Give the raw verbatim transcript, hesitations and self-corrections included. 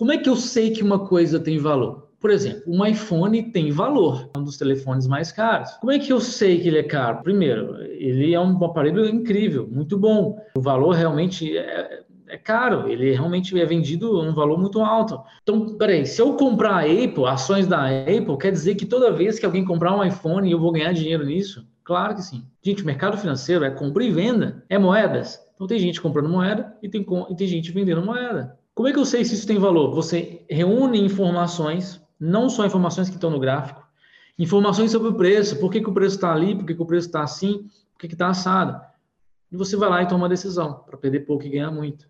Como é que eu sei que uma coisa tem valor? Por exemplo, um iPhone tem valor, é um dos telefones mais caros. Como é que eu sei que ele é caro? Primeiro, ele é um aparelho incrível, muito bom. O valor realmente é, é caro, ele realmente é vendido a um valor muito alto. Então, peraí, se eu comprar a Apple, ações da Apple, quer dizer que toda vez que alguém comprar um iPhone eu vou ganhar dinheiro nisso? Claro que sim. Gente, o mercado financeiro é compra e venda, é moedas. Então tem gente comprando moeda e tem, e tem gente vendendo moeda. Como é que eu sei se isso tem valor? Você reúne informações, não só informações que estão no gráfico, informações sobre o preço, por que, que o preço está ali, por que, que o preço está assim, por que está assado. E você vai lá e toma uma decisão, para perder pouco e ganhar muito.